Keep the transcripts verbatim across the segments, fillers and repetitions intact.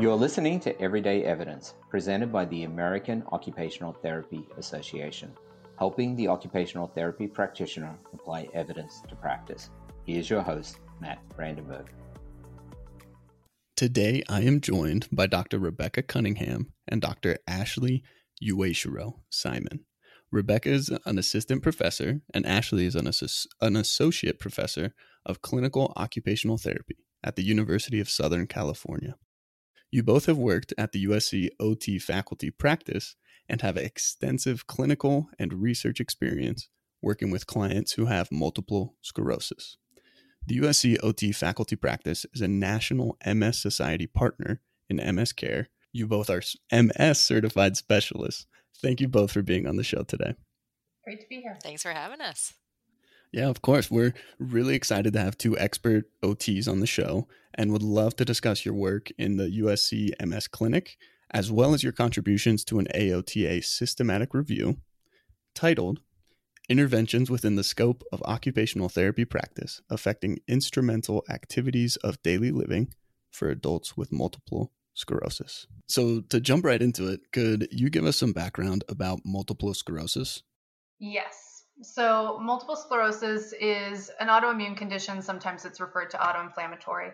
You're listening to Everyday Evidence, presented by the American Occupational Therapy Association, helping the occupational therapy practitioner apply evidence to practice. Here's your host, Matt Brandenburg. Today, I am joined by Doctor Rebecca Cunningham and Doctor Ashley Ueshiro Simon. Rebecca is an assistant professor, and Ashley is an, ass- an associate professor of clinical occupational therapy at the University of Southern California. You both have worked at the U S C O T Faculty Practice and have extensive clinical and research experience working with clients who have multiple sclerosis. The U S C O T Faculty Practice is a national M S Society partner in M S Care. You both are M S certified specialists. Thank you both for being on the show today. Great to be here. Thanks for having us. Yeah, of course. We're really excited to have two expert O Ts on the show and would love to discuss your work in the U S C M S Clinic, as well as your contributions to an A O T A systematic review titled Interventions Within the Scope of Occupational Therapy Practice Affecting Instrumental Activities of Daily Living for Adults with Multiple Sclerosis. So to jump right into it, could you give us some background about multiple sclerosis? Yes. So multiple sclerosis is an autoimmune condition, sometimes it's referred to autoinflammatory,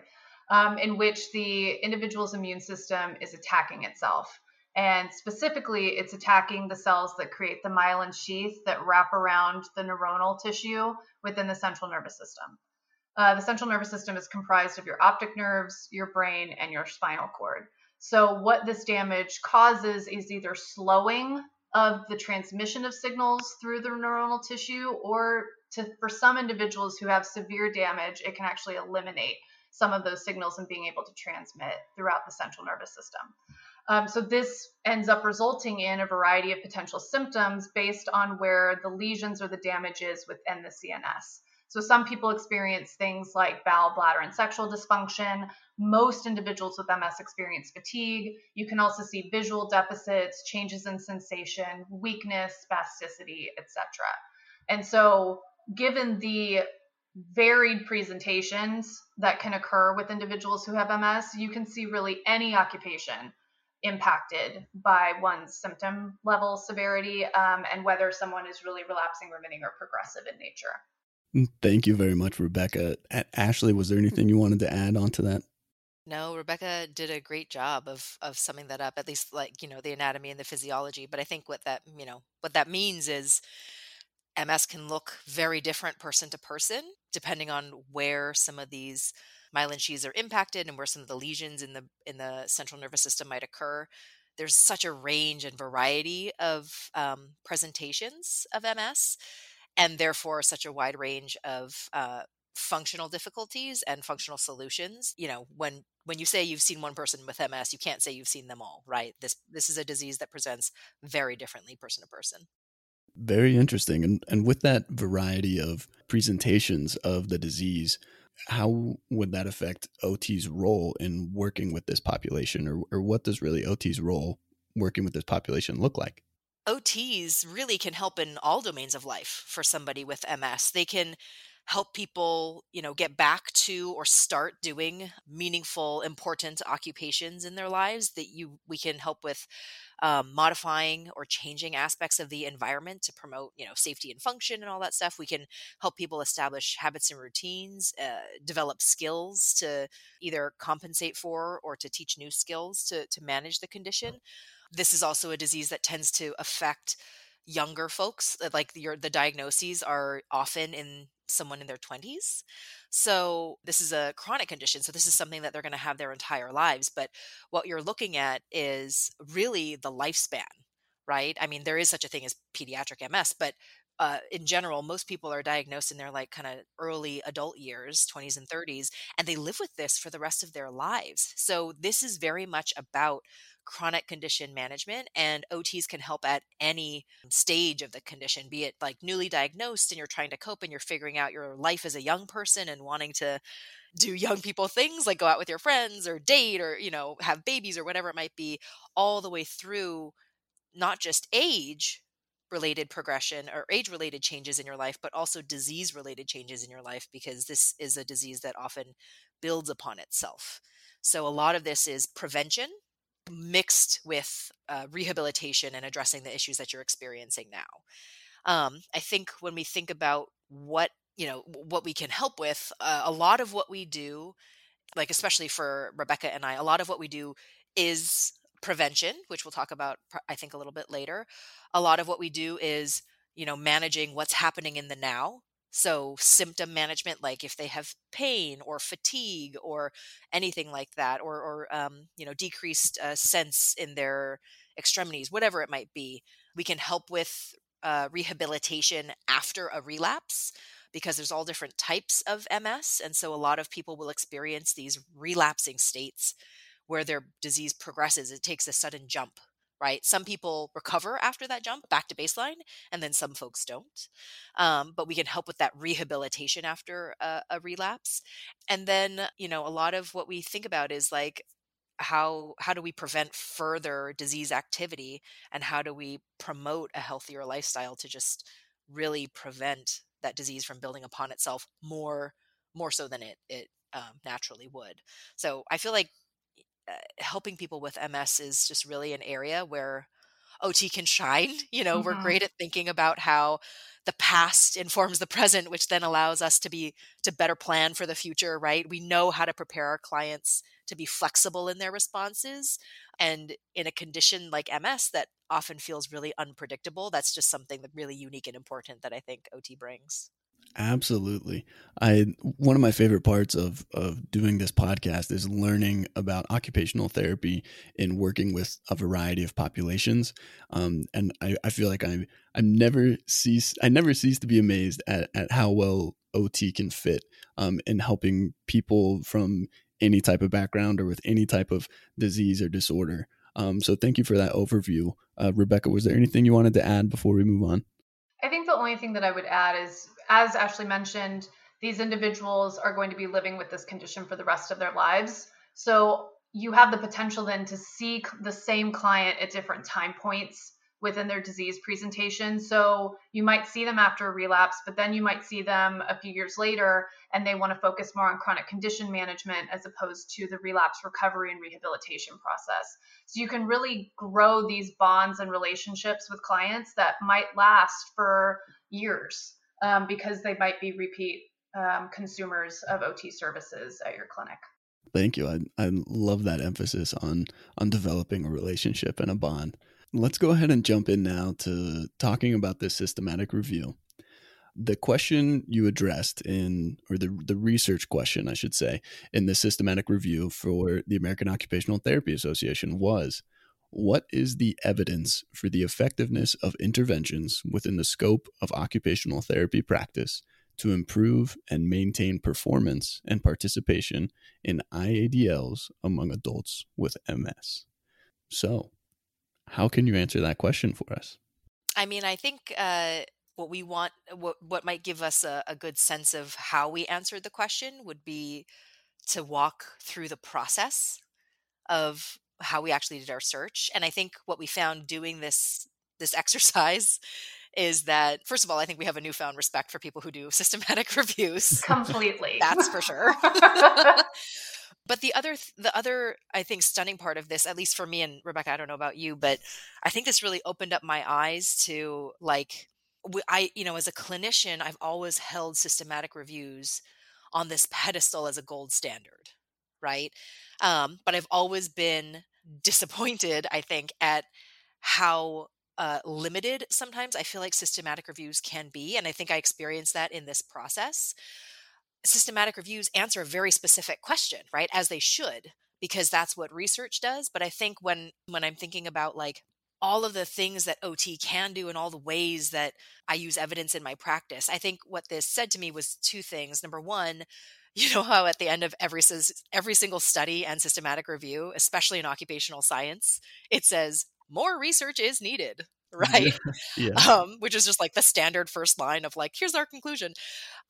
um, in which the individual's immune system is attacking itself. And specifically, it's attacking the cells that create the myelin sheath that wrap around the neuronal tissue within the central nervous system. Uh, the central nervous system is comprised of your optic nerves, your brain, and your spinal cord. So what this damage causes is either slowing of the transmission of signals through the neuronal tissue, or to, for some individuals who have severe damage, it can actually eliminate some of those signals and being able to transmit throughout the central nervous system. Um, so this ends up resulting in a variety of potential symptoms based on where the lesions or the damage is within the C N S. So some people experience things like bowel, bladder, and sexual dysfunction. Most individuals with M S experience fatigue. You can also see visual deficits, changes in sensation, weakness, spasticity, et cetera. And so given the varied presentations that can occur with individuals who have M S, you can see really any occupation impacted by one's symptom level severity, um, and whether someone is really relapsing, remitting, or progressive in nature. Thank you very much, Rebecca. Ashley, was there anything you wanted to add on to that? No, Rebecca did a great job of of summing that up, at least like, you know, the anatomy and the physiology. But I think what that, you know, what that means is M S can look very different person to person, depending on where some of these myelin sheaths are impacted and where some of the lesions in the in the central nervous system might occur. There's such a range and variety of um, presentations of M S, and therefore such a wide range of uh, functional difficulties and functional solutions. You know, when when you say you've seen one person with M S, you can't say you've seen them all, right? This this is a disease that presents very differently person to person. Very interesting. And and with that variety of presentations of the disease, how would that affect O T's role in working with this population? Or, or what does really O T's role working with this population look like? O Ts really can help in all domains of life for somebody with M S. They can help people, you know, get back to or start doing meaningful, important occupations in their lives. That you, we can help with um, modifying or changing aspects of the environment to promote, you know, safety and function and all that stuff. We can help people establish habits and routines, uh, develop skills to either compensate for or to teach new skills to to manage the condition. This is also a disease that tends to affect younger folks. Like your, the diagnoses are often in someone in their twenties. So this is a chronic condition. So this is something that they're going to have their entire lives. But what you're looking at is really the lifespan, right? I mean, there is such a thing as pediatric M S, but Uh, in general, most people are diagnosed in their like kind of early adult years, twenties and thirties, and they live with this for the rest of their lives. So this is very much about chronic condition management, and O Ts can help at any stage of the condition, be it like newly diagnosed and you're trying to cope and you're figuring out your life as a young person and wanting to do young people things like go out with your friends or date or, you know, have babies or whatever it might be, all the way through not just age, related progression or age-related changes in your life, but also disease-related changes in your life, because this is a disease that often builds upon itself. So a lot of this is prevention mixed with uh, rehabilitation and addressing the issues that you're experiencing now. Um, I think when we think about what, you know, what we can help with, uh, a lot of what we do, like especially for Rebecca and I, a lot of what we do is prevention, which we'll talk about, I think, a little bit later. A lot of what we do is, you know, managing what's happening in the now. So symptom management, like if they have pain or fatigue or anything like that, or, or um, you know, decreased uh, sense in their extremities, whatever it might be, we can help with uh, rehabilitation after a relapse, because there's all different types of M S. And so a lot of people will experience these relapsing states where their disease progresses. It takes a sudden jump, right? Some people recover after that jump back to baseline, and then some folks don't. Um, but we can help with that rehabilitation after a, a relapse. And then, you know, a lot of what we think about is like, how how do we prevent further disease activity, and how do we promote a healthier lifestyle to just really prevent that disease from building upon itself more more so than it, it um, naturally would. So I feel like Uh, helping people with M S is just really an area where O T can shine. You know, mm-hmm. We're great at thinking about how the past informs the present, which then allows us to be, to better plan for the future, right? We know how to prepare our clients to be flexible in their responses. And in a condition like M S that often feels really unpredictable, that's just something that really unique and important that I think O T brings. Absolutely. I one of my favorite parts of of doing this podcast is learning about occupational therapy and working with a variety of populations. Um, and I, I feel like I'm I'm never cease I never cease to be amazed at, at how well O T can fit um, in helping people from any type of background or with any type of disease or disorder. Um, so thank you for that overview, uh, Rebecca. Was there anything you wanted to add before we move on? I think the only thing that I would add is, as Ashley mentioned, these individuals are going to be living with this condition for the rest of their lives. So you have the potential then to see the same client at different time points within their disease presentation. So you might see them after a relapse, but then you might see them a few years later, and they want to focus more on chronic condition management as opposed to the relapse recovery and rehabilitation process. So you can really grow these bonds and relationships with clients that might last for years. Um, because they might be repeat um, consumers of O T services at your clinic. Thank you. I, I love that emphasis on on developing a relationship and a bond. Let's go ahead and jump in now to talking about this systematic review. The question you addressed in, or the, the research question, I should say, in the systematic review for the American Occupational Therapy Association was, what is the evidence for the effectiveness of interventions within the scope of occupational therapy practice to improve and maintain performance and participation in I A D Ls among adults with M S? So, how can you answer that question for us? I mean, I think uh, what we want, what, what might give us a, a good sense of how we answered the question would be to walk through the process of how we actually did our search. And I think what we found doing this this exercise is that, first of all, I think we have a newfound respect for people who do systematic reviews. Completely. That's for sure. But the other, the other, I think, stunning part of this, at least for me and Rebecca, I don't know about you, but I think this really opened up my eyes to, like, I, you know, as a clinician, I've always held systematic reviews on this pedestal as a gold standard. Right. Um, but I've always been disappointed, I think, at how uh, limited sometimes I feel like systematic reviews can be. And I think I experienced that in this process. Systematic reviews answer a very specific question, right? As they should, because that's what research does. But I think when, when I'm thinking about, like, all of the things that O T can do and all the ways that I use evidence in my practice, I think what this said to me was two things. Number one, you know how at the end of every every single study and systematic review, especially in occupational science, it says more research is needed, right? Yeah. Yeah. Um, which is just like the standard first line of, like, here's our conclusion.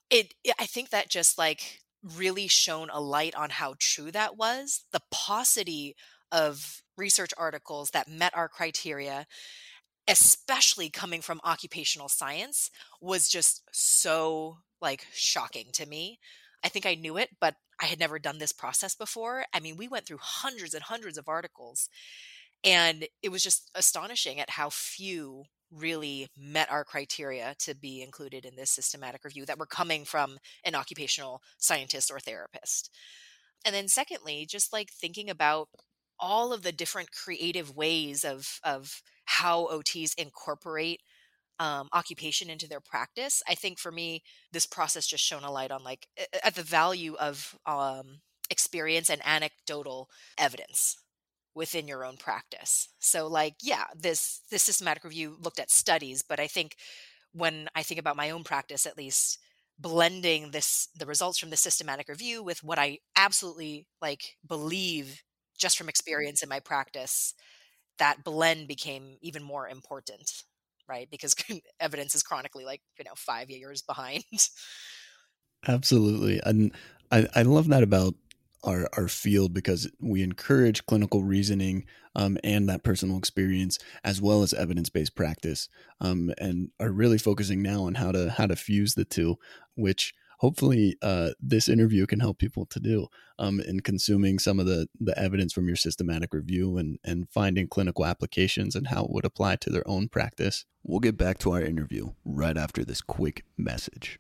It, it I think that just, like, really shone a light on how true that was. The paucity of research articles that met our criteria, especially coming from occupational science, was just so like shocking to me. I think I knew it, but I had never done this process before. I mean, we went through hundreds and hundreds of articles, and it was just astonishing at how few really met our criteria to be included in this systematic review that were coming from an occupational scientist or therapist. And then secondly, just like thinking about all of the different creative ways of, of how O Ts incorporate Um, occupation into their practice. I think for me, this process just shone a light on like at the value of um, experience and anecdotal evidence within your own practice. So like, yeah, this, this systematic review looked at studies, but I think when I think about my own practice, at least blending this, the results from the systematic review with what I absolutely like believe just from experience in my practice, that blend became even more important. Right? Because evidence is chronically like, you know, five years behind. Absolutely. And I, I love that about our, our field, because we encourage clinical reasoning um, and that personal experience, as well as evidence-based practice, um, and are really focusing now on how to, how to fuse the two, which hopefully uh, this interview can help people to do um, in consuming some of the, the evidence from your systematic review and, and finding clinical applications and how it would apply to their own practice. We'll get back to our interview right after this quick message.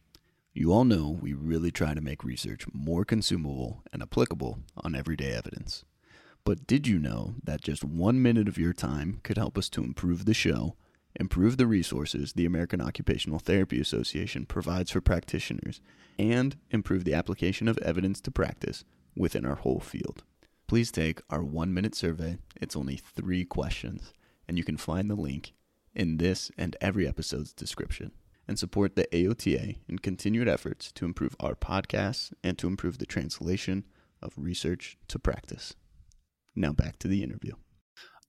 You all know we really try to make research more consumable and applicable on everyday evidence. But did you know that just one minute of your time could help us to improve the show, improve the resources the American Occupational Therapy Association provides for practitioners, and improve the application of evidence to practice within our whole field? Please take our one-minute survey. It's only three questions, and you can find the link in this and every episode's description, and support the A O T A in continued efforts to improve our podcasts and to improve the translation of research to practice. Now back to the interview.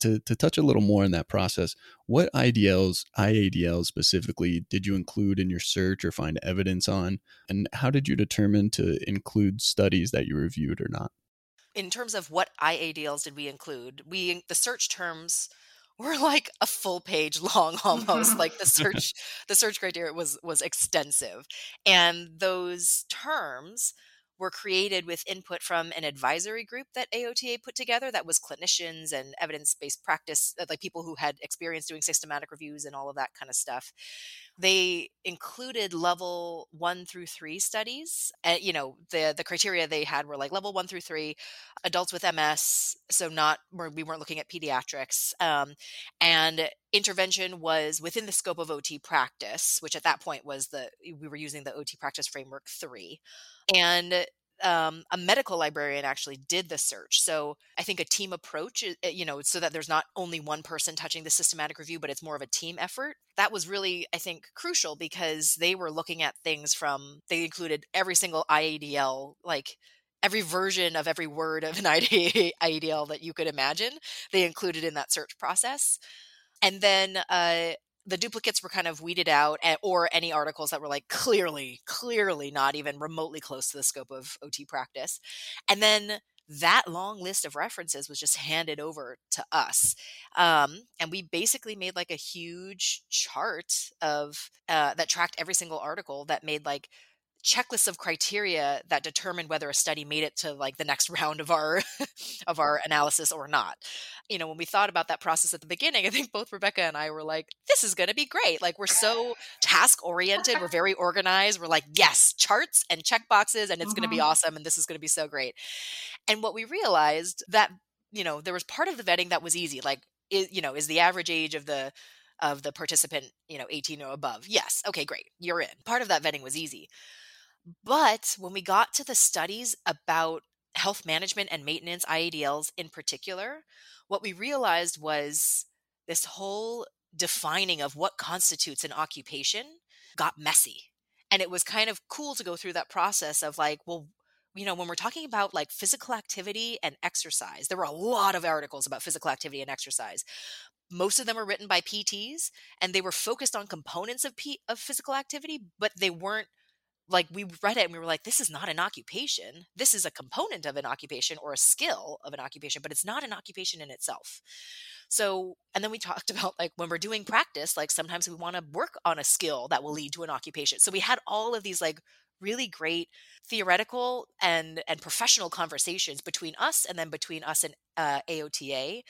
To, to touch a little more on that process, what I D Ls, I A D Ls specifically, did you include in your search or find evidence on? And how did you determine to include studies that you reviewed or not? In terms of what I A D Ls did we include, we the search terms were like a full page long almost. Like the search the search criteria was was extensive. And those terms were created with input from an advisory group that A O T A put together that was clinicians and evidence-based practice, like people who had experience doing systematic reviews and all of that kind of stuff. They included level one through three studies. Uh, you know, the, the criteria they had were like level one through three, adults with M S, so not we weren't looking at pediatrics, um, and intervention was within the scope of O T practice, which at that point was the, we were using the O T Practice Framework three. And um, a medical librarian actually did the search. So I think a team approach, you know, so that there's not only one person touching the systematic review, but it's more of a team effort. That was really, I think, crucial because they were looking at things from, they included every single I A D L, like every version of every word of an I A D L that you could imagine, they included in that search process. And then uh, the duplicates were kind of weeded out, or any articles that were like clearly, clearly not even remotely close to the scope of O T practice. And then that long list of references was just handed over to us. Um, and we basically made like a huge chart of uh, that tracked every single article, that made like checklists of criteria that determined whether a study made it to like the next round of our of our analysis or not. You know, when we thought about that process at the beginning, I think both Rebecca and I were like, this is going to be great. Like, we're so task oriented. We're very organized. We're like, yes, charts and checkboxes, and it's mm-hmm. going to be awesome. And this is going to be so great. And what we realized that, you know, there was part of the vetting that was easy. Like, is, you know, is the average age of the of the participant, you know, eighteen or above? Yes. Okay, great. You're in. Part of that vetting was easy. But when we got to the studies about health management and maintenance, I A D Ls in particular, what we realized was this whole defining of what constitutes an occupation got messy. And it was kind of cool to go through that process of like, well, you know, when we're talking about like physical activity and exercise, there were a lot of articles about physical activity and exercise. Most of them were written by P Ts, and they were focused on components of P- of physical activity, but they weren't like we read it and we were like, this is not an occupation. This is a component of an occupation or a skill of an occupation, but it's not an occupation in itself. So, and then we talked about like when we're doing practice, like sometimes we want to work on a skill that will lead to an occupation. So we had all of these like really great theoretical and, and professional conversations between us and then between us and uh, A O T A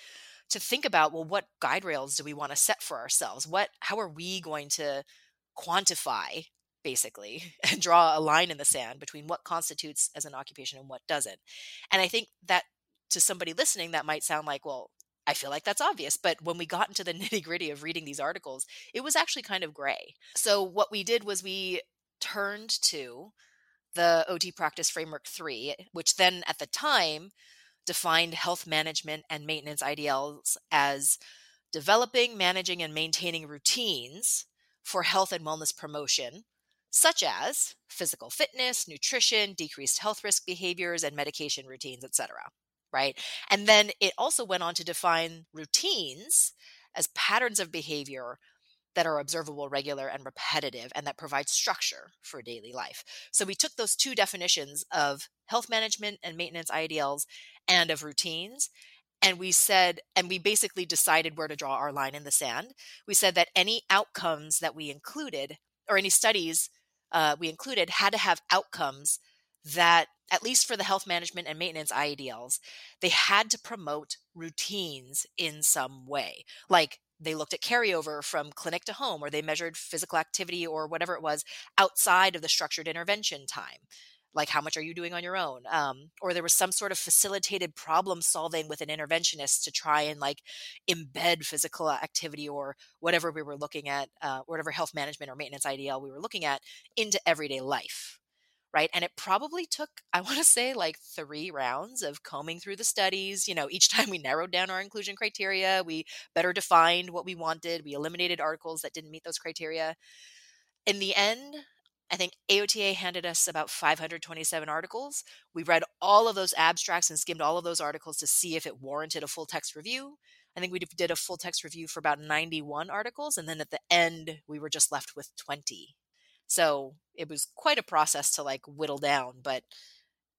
to think about, well, what guide rails do we want to set for ourselves? What, how are we going to quantify basically and draw a line in the sand between what constitutes as an occupation and what doesn't? And I think that to somebody listening, that might sound like, well, I feel like that's obvious. But when we got into the nitty gritty of reading these articles, it was actually kind of gray. So what we did was we turned to the O T Practice Framework three, which then at the time defined health management and maintenance I D Ls as developing, managing, and maintaining routines for health and wellness promotion, such as physical fitness, nutrition, decreased health risk behaviors, and medication routines, et cetera, right? And then it also went on to define routines as patterns of behavior that are observable, regular, and repetitive, and that provide structure for daily life. So we took those two definitions of health management and maintenance I D Ls and of routines, and we said, and we basically decided where to draw our line in the sand. We said that any outcomes that we included, or any studies uh, we included, had to have outcomes that, at least for the health management and maintenance I D Ls, they had to promote routines in some way. Like, they looked at carryover from clinic to home, or they measured physical activity or whatever it was outside of the structured intervention time. Like, how much are you doing on your own? Um, or there was some sort of facilitated problem solving with an interventionist to try and like embed physical activity or whatever we were looking at, uh, whatever health management or maintenance I D L we were looking at, into everyday life, right? And it probably took, I want to say, like three rounds of combing through the studies. You know, each time we narrowed down our inclusion criteria, we better defined what we wanted. We eliminated articles that didn't meet those criteria. In the end, I think A O T A handed us about five hundred twenty-seven articles. We read all of those abstracts and skimmed all of those articles to see if it warranted a full text review. I think we did a full text review for about ninety-one articles. And then at the end, we were just left with twenty. So it was quite a process to like whittle down, but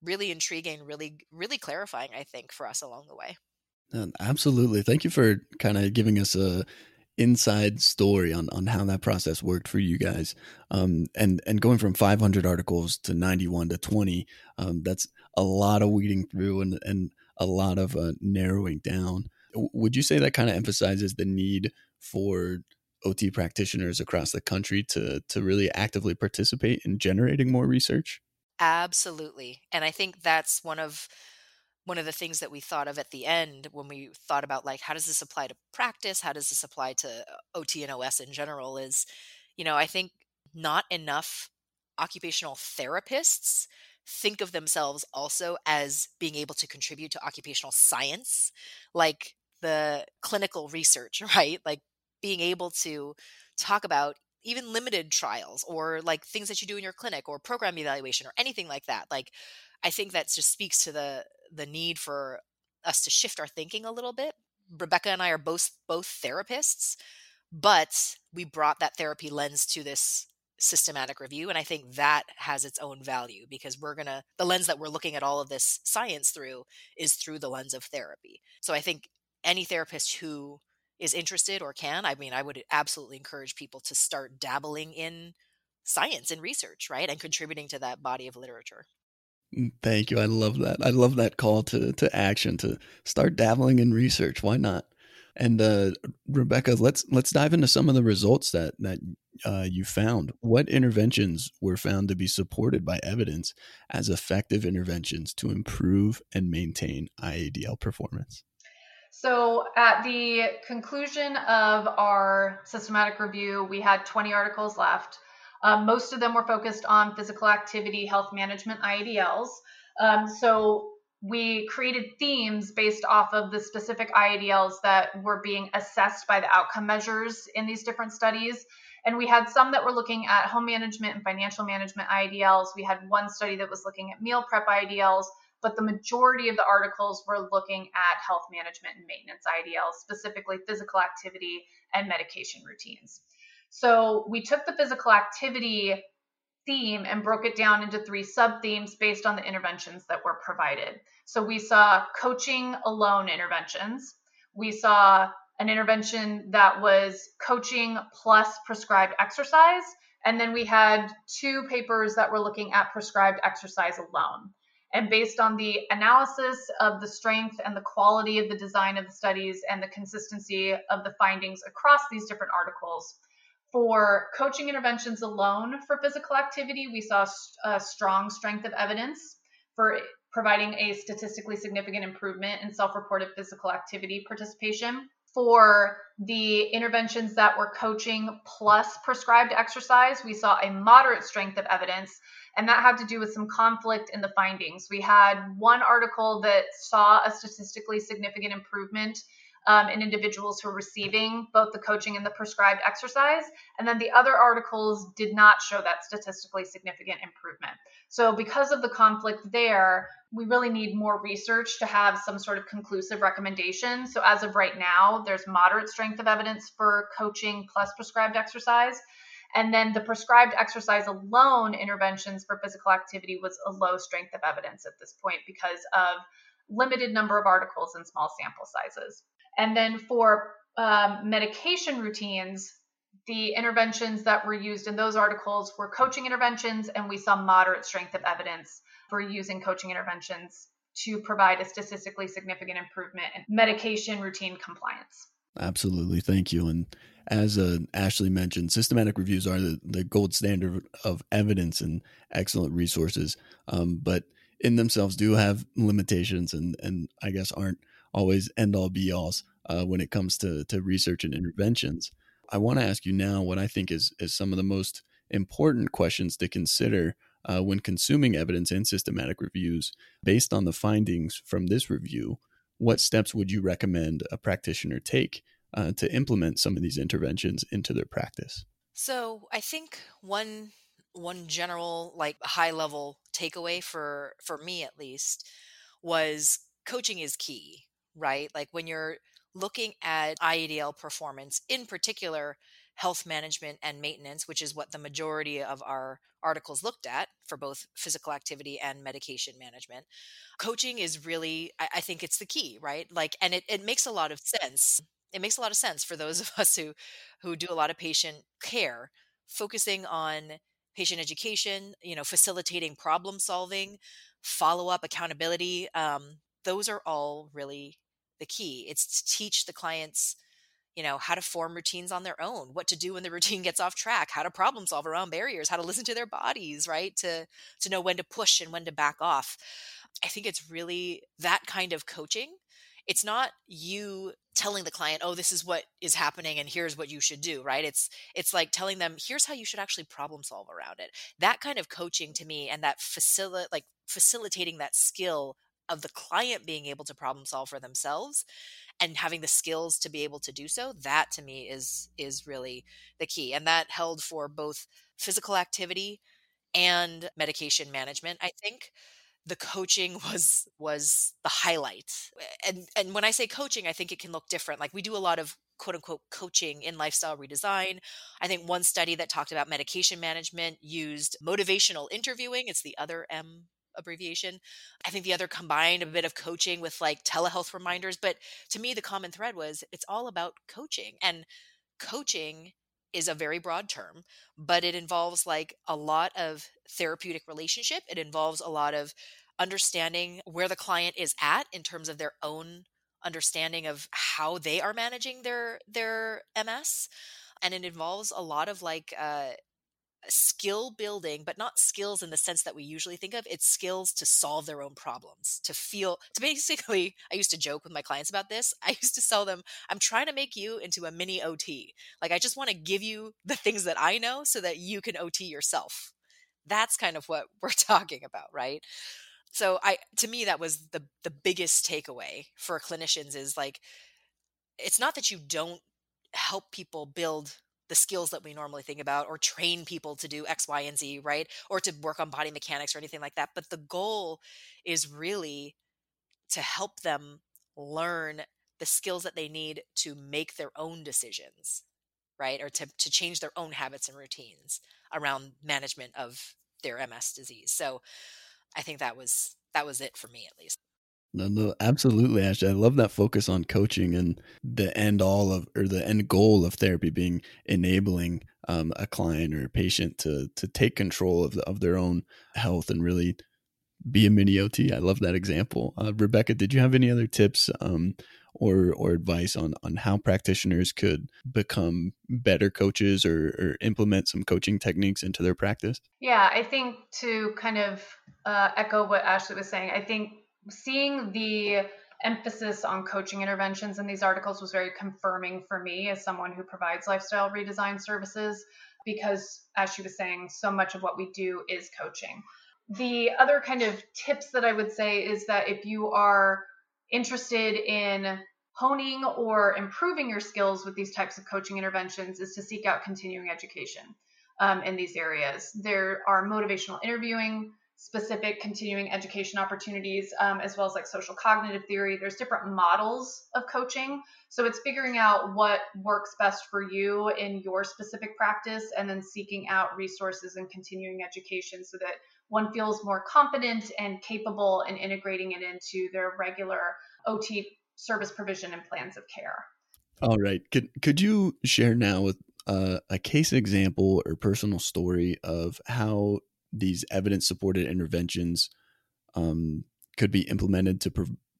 really intriguing, really, really clarifying, I think, for us along the way. No, absolutely. Thank you for kind of giving us a inside story on, on how that process worked for you guys. Um, and, and going from five hundred articles to ninety-one to twenty, um, that's a lot of weeding through and, and a lot of uh, narrowing down. Would you say that kind of emphasizes the need for O T practitioners across the country to, to really actively participate in generating more research? Absolutely. And I think that's one of One of the things that we thought of at the end when we thought about like, how does this apply to practice? How does this apply to O T and O S in general is, you know, I think not enough occupational therapists think of themselves also as being able to contribute to occupational science, like the clinical research, right? Like being able to talk about even limited trials or like things that you do in your clinic or program evaluation or anything like that. Like, I think that just speaks to the the need for us to shift our thinking a little bit. Rebecca and I are both both therapists, but we brought that therapy lens to this systematic review. And I think that has its own value because we're going to, the lens that we're looking at all of this science through is through the lens of therapy. So I think any therapist who is interested or can, I mean, I would absolutely encourage people to start dabbling in science and research, right? And contributing to that body of literature. Thank you. I love that. I love that call to, to action, to start dabbling in research. Why not? And uh, Rebecca, let's let's dive into some of the results that, that uh, you found. What interventions were found to be supported by evidence as effective interventions to improve and maintain I A D L performance? So at the conclusion of our systematic review, we had twenty articles left. Um, most of them were focused on physical activity, health management, I A D Ls. Um, so we created themes based off of the specific I A D Ls that were being assessed by the outcome measures in these different studies. And we had some that were looking at home management and financial management I A D Ls. We had one study that was looking at meal prep I A D Ls, but the majority of the articles were looking at health management and maintenance I A D Ls, specifically physical activity and medication routines. So we took the physical activity theme and broke it down into three sub-themes based on the interventions that were provided. So we saw coaching alone interventions. We saw an intervention that was coaching plus prescribed exercise. And then we had two papers that were looking at prescribed exercise alone. And based on the analysis of the strength and the quality of the design of the studies and the consistency of the findings across these different articles, for coaching interventions alone for physical activity, we saw a strong strength of evidence for providing a statistically significant improvement in self-reported physical activity participation. For the interventions that were coaching plus prescribed exercise, we saw a moderate strength of evidence, and that had to do with some conflict in the findings. We had one article that saw a statistically significant improvement um, in individuals who were receiving both the coaching and the prescribed exercise, and then the other articles did not show that statistically significant improvement. So because of the conflict there, we really need more research to have some sort of conclusive recommendation. So as of right now, there's moderate strength of evidence for coaching plus prescribed exercise. And then the prescribed exercise alone interventions for physical activity was a low strength of evidence at this point because of limited number of articles and small sample sizes. And then for um, medication routines, the interventions that were used in those articles were coaching interventions, and we saw moderate strength of evidence for using coaching interventions to provide a statistically significant improvement in medication routine compliance. Absolutely. Thank you. And as uh, Ashley mentioned, systematic reviews are the, the gold standard of evidence and excellent resources, um, but in themselves do have limitations and, and I guess aren't always end-all be-alls uh, when it comes to, to research and interventions. I want to ask you now what I think is, is some of the most important questions to consider Uh, when consuming evidence in systematic reviews. Based on the findings from this review, what steps would you recommend a practitioner take uh, to implement some of these interventions into their practice? So I think one one general, like high level takeaway for for me at least, was coaching is key, right? Like when you're looking at I A D L performance, in particular, health management and maintenance, which is what the majority of our articles looked at for both physical activity and medication management, coaching is really, I, I think it's the key, right? Like, and it, it makes a lot of sense. It makes a lot of sense for those of us who, who do a lot of patient care, focusing on patient education, you know, facilitating problem solving, follow-up, accountability. Um, those are all really the key. It's to teach the clients, you know, how to form routines on their own, what to do when the routine gets off track, how to problem solve around barriers, how to listen to their bodies, right? To, to know when to push and when to back off. I think it's really that kind of coaching. It's not you telling the client, oh, this is what is happening and here's what you should do, right? It's, it's like telling them, here's how you should actually problem solve around it. That kind of coaching to me, and that facil- like facilitating that skill of the client being able to problem solve for themselves and having the skills to be able to do so, that to me is is really the key. And that held for both physical activity and medication management. I think the coaching was was the highlight. And and when I say coaching, I think it can look different. Like we do a lot of quote unquote coaching in lifestyle redesign. I think one study that talked about medication management used motivational interviewing. It's the other M abbreviation. I think the other combined a bit of coaching with like telehealth reminders. But to me, the common thread was it's all about coaching. And coaching is a very broad term, but it involves like a lot of therapeutic relationship. It involves a lot of understanding where the client is at in terms of their own understanding of how they are managing their, their M S. And it involves a lot of like, uh, skill building, but not skills in the sense that we usually think of. It's skills to solve their own problems, to feel, to basically, I used to joke with my clients about this. I used to tell them, I'm trying to make you into a mini O T. Like, I just want to give you the things that I know so that you can O T yourself. That's kind of what we're talking about, right? So I, to me, that was the the biggest takeaway for clinicians is like, it's not that you don't help people build the skills that we normally think about or train people to do X, Y, and Z, right? Or to work on body mechanics or anything like that. But the goal is really to help them learn the skills that they need to make their own decisions right? Or to, to change their own habits and routines around management of their M S disease. So I think that was, that was it for me, at least. No, no, absolutely, Ashley. I love that focus on coaching and the end all of, or the end goal of therapy being enabling um, a client or a patient to to take control of the, of their own health and really be a mini O T. I love that example. Uh, Rebecca, did you have any other tips um, or or advice on on how practitioners could become better coaches or, or implement some coaching techniques into their practice? Yeah, I think to kind of uh, echo what Ashley was saying, I think seeing the emphasis on coaching interventions in these articles was very confirming for me as someone who provides lifestyle redesign services, because as she was saying, so much of what we do is coaching. The other kind of tips that I would say is that if you are interested in honing or improving your skills with these types of coaching interventions, is to seek out continuing education um, in these areas. There are motivational interviewing specific continuing education opportunities, um, as well as like social cognitive theory. There's different models of coaching. So it's figuring out what works best for you in your specific practice, and then seeking out resources and continuing education so that one feels more confident and capable in integrating it into their regular O T service provision and plans of care. All right. Could, could you share now with uh, a case example or personal story of how these evidence-supported interventions um, could be implemented to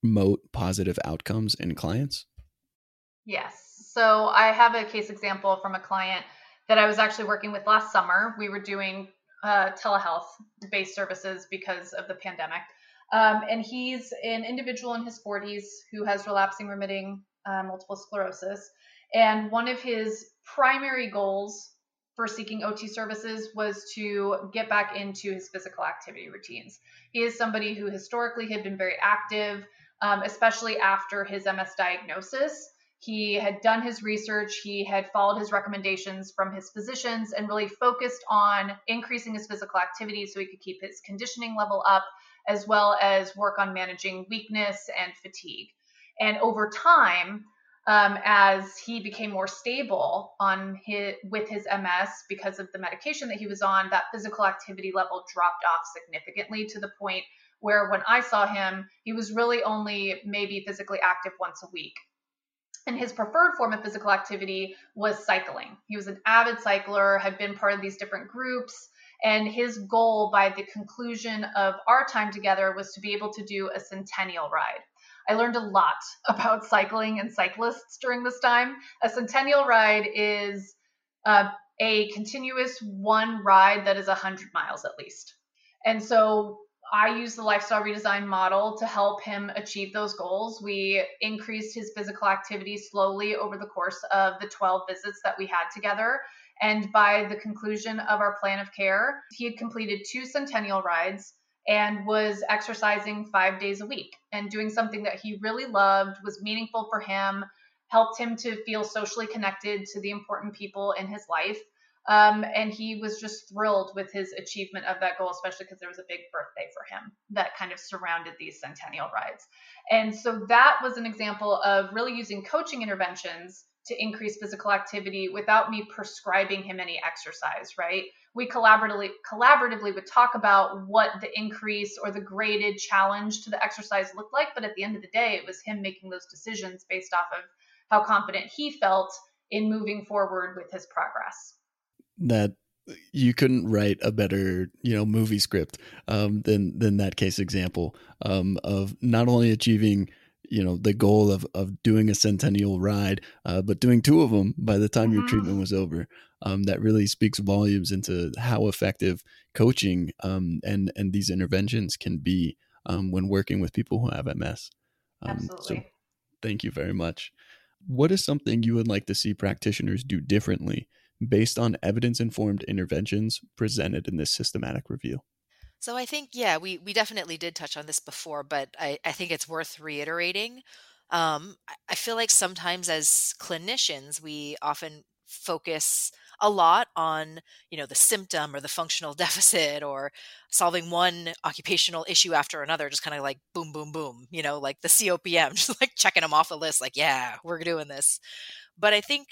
promote positive outcomes in clients? Yes. So I have a case example from a client that I was actually working with last summer. We were doing uh, telehealth-based services because of the pandemic. Um, and he's an individual in his forties who has relapsing remitting uh, multiple sclerosis. And one of his primary goals for seeking O T services was to get back into his physical activity routines. He is somebody who historically had been very active, um, especially after his M S diagnosis. He had done his research, he had followed his recommendations from his physicians, and really focused on increasing his physical activity so he could keep his conditioning level up, as well as work on managing weakness and fatigue. And over time, Um, as he became more stable on his, with his M S because of the medication that he was on, that physical activity level dropped off significantly, to the point where when I saw him, he was really only maybe physically active once a week. And his preferred form of physical activity was cycling. He was an avid cycler, had been part of these different groups, and his goal by the conclusion of our time together was to be able to do a centennial ride. I learned a lot about cycling and cyclists during this time. A centennial ride is uh, a continuous one ride that is one hundred miles at least. And so I used the lifestyle redesign model to help him achieve those goals. We increased his physical activity slowly over the course of the twelve visits that we had together. And by the conclusion of our plan of care, he had completed two centennial rides and was exercising five days a week and doing something that he really loved, was meaningful for him, helped him to feel socially connected to the important people in his life. Um, and he was just thrilled with his achievement of that goal, especially because there was a big birthday for him that kind of surrounded these centennial rides. And so that was an example of really using coaching interventions to increase physical activity without me prescribing him any exercise, right? We collaboratively collaboratively would talk about what the increase or the graded challenge to the exercise looked like, but at the end of the day, it was him making those decisions based off of how confident he felt in moving forward with his progress. That you couldn't write a better, you know, movie script um, than than that case example um, of not only achieving, you know, the goal of, of doing a centennial ride, uh, but doing two of them by the time your treatment was over. Um, that really speaks volumes into how effective coaching um, and, and these interventions can be um, when working with people who have M S. Um, Absolutely. So thank you very much. What is something you would like to see practitioners do differently based on evidence-informed interventions presented in this systematic review? So I think, yeah, we, we definitely did touch on this before, but I, I think it's worth reiterating. Um, I feel like sometimes as clinicians, we often focus a lot on, you know, the symptom or the functional deficit or solving one occupational issue after another, just kind of like boom, boom, boom, you know, like the C O P M, just like checking them off the list, like, yeah, we're doing this. But I think